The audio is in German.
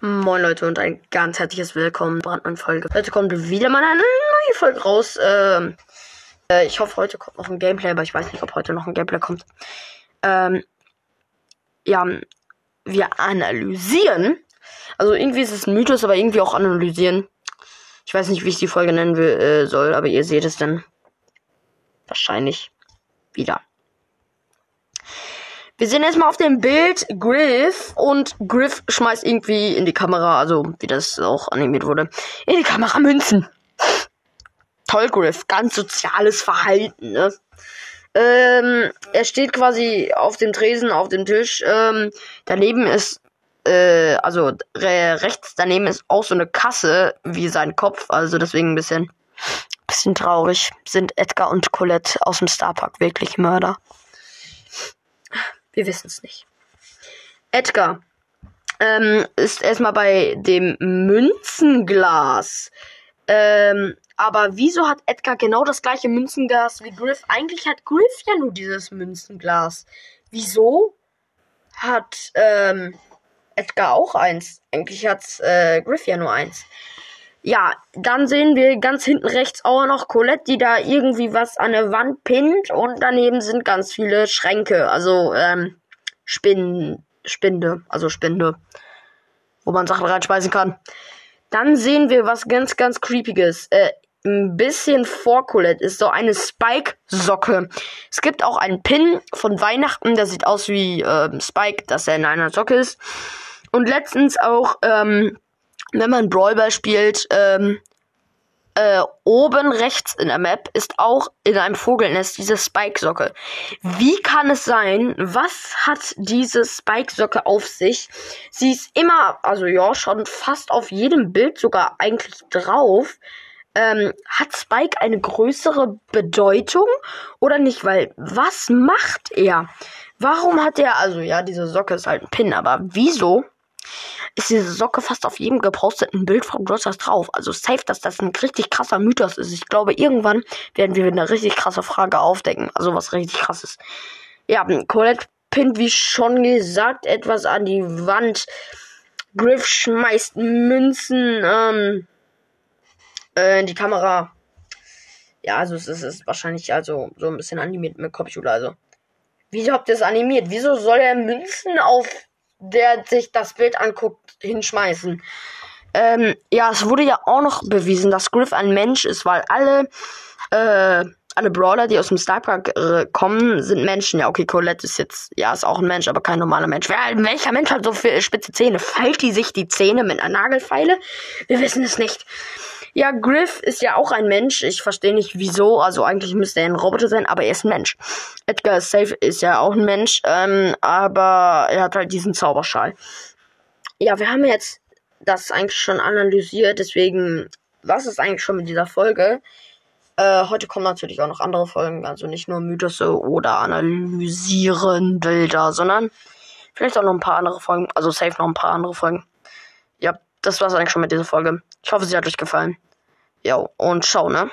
Moin Leute und ein ganz herzliches Willkommen Brandmann-Folge. Heute kommt wieder mal eine neue Folge raus. Ich hoffe, heute kommt noch ein Gameplay, aber ich weiß nicht, ob heute noch ein Gameplay kommt. Ja, wir analysieren. Also irgendwie ist es ein Mythos, aber irgendwie auch analysieren. Ich weiß nicht, wie ich die Folge nennen will, soll, aber ihr seht es dann wahrscheinlich wieder. Wir sehen erstmal auf dem Bild Griff und Griff schmeißt irgendwie in die Kamera, also wie das auch animiert wurde, in die Kamera Münzen. Toll, Griff, ganz soziales Verhalten, ne? Er steht quasi auf dem Tresen, auf dem Tisch. Daneben ist, also rechts daneben ist auch so eine Kasse wie sein Kopf, also deswegen ein bisschen traurig. Sind Edgar und Colette aus dem Starpark wirklich Mörder? Wir wissen es nicht. Edgar ist erstmal bei dem Münzenglas. Aber wieso hat Edgar genau das gleiche Münzenglas wie Griff? Eigentlich hat Griff ja nur dieses Münzenglas. Wieso hat Edgar auch eins? Eigentlich hat Griff ja nur eins. Ja, dann sehen wir ganz hinten rechts auch noch Colette, die da irgendwie was an der Wand pinnt. Und daneben sind ganz viele Schränke, also Spinde, wo man Sachen reinspeisen kann. Dann sehen wir was ganz, ganz Creepiges. Ein bisschen vor Colette ist so eine Spike-Socke. Es gibt auch einen Pin von Weihnachten, der sieht aus wie Spike, dass er in einer Socke ist. Und letztens auch, wenn man Brawlball spielt, oben rechts in der Map ist auch in einem Vogelnest diese Spike-Socke. Wie kann es sein? Was hat diese Spike-Socke auf sich? Sie ist immer, also ja, schon fast auf jedem Bild sogar eigentlich drauf. Hat Spike eine größere Bedeutung oder nicht? Weil, was macht er? Warum hat er, also ja, diese Socke ist halt ein Pin, aber wieso ist diese Socke fast auf jedem geposteten Bild von Glossers drauf? Also safe, dass das ein richtig krasser Mythos ist. Ich glaube, irgendwann werden wir eine richtig krasse Frage aufdecken. Also was richtig krasses. Ja, Colette pinnt, wie schon gesagt, etwas an die Wand. Griff schmeißt Münzen in die Kamera. Ja, also es ist wahrscheinlich also so ein bisschen animiert mit Computer. Also wieso habt ihr es animiert? Wieso soll er Münzen auf, der sich das Bild anguckt, hinschmeißen? Ja, es wurde ja auch noch bewiesen, dass Griff ein Mensch ist, weil alle Brawler, die aus dem Starpark kommen, sind Menschen. Ja, okay, Colette ist jetzt, ja, ist auch ein Mensch, aber kein normaler Mensch. Welcher Mensch hat so viele spitze Zähne? Feilt die sich die Zähne mit einer Nagelfeile? Wir wissen es nicht. Ja, Griff ist ja auch ein Mensch. Ich verstehe nicht, wieso. Also eigentlich müsste er ein Roboter sein, aber er ist ein Mensch. Edgar Safe ist ja auch ein Mensch, aber er hat halt diesen Zauberschal. Ja, wir haben jetzt das eigentlich schon analysiert, deswegen was ist eigentlich schon mit dieser Folge? Heute kommen natürlich auch noch andere Folgen, also nicht nur Mythose oder analysieren Bilder, sondern vielleicht auch noch ein paar andere Folgen, also safe noch ein paar andere Folgen. Ja, das war's eigentlich schon mit dieser Folge. Ich hoffe, sie hat euch gefallen. Jo, und ciao, ne?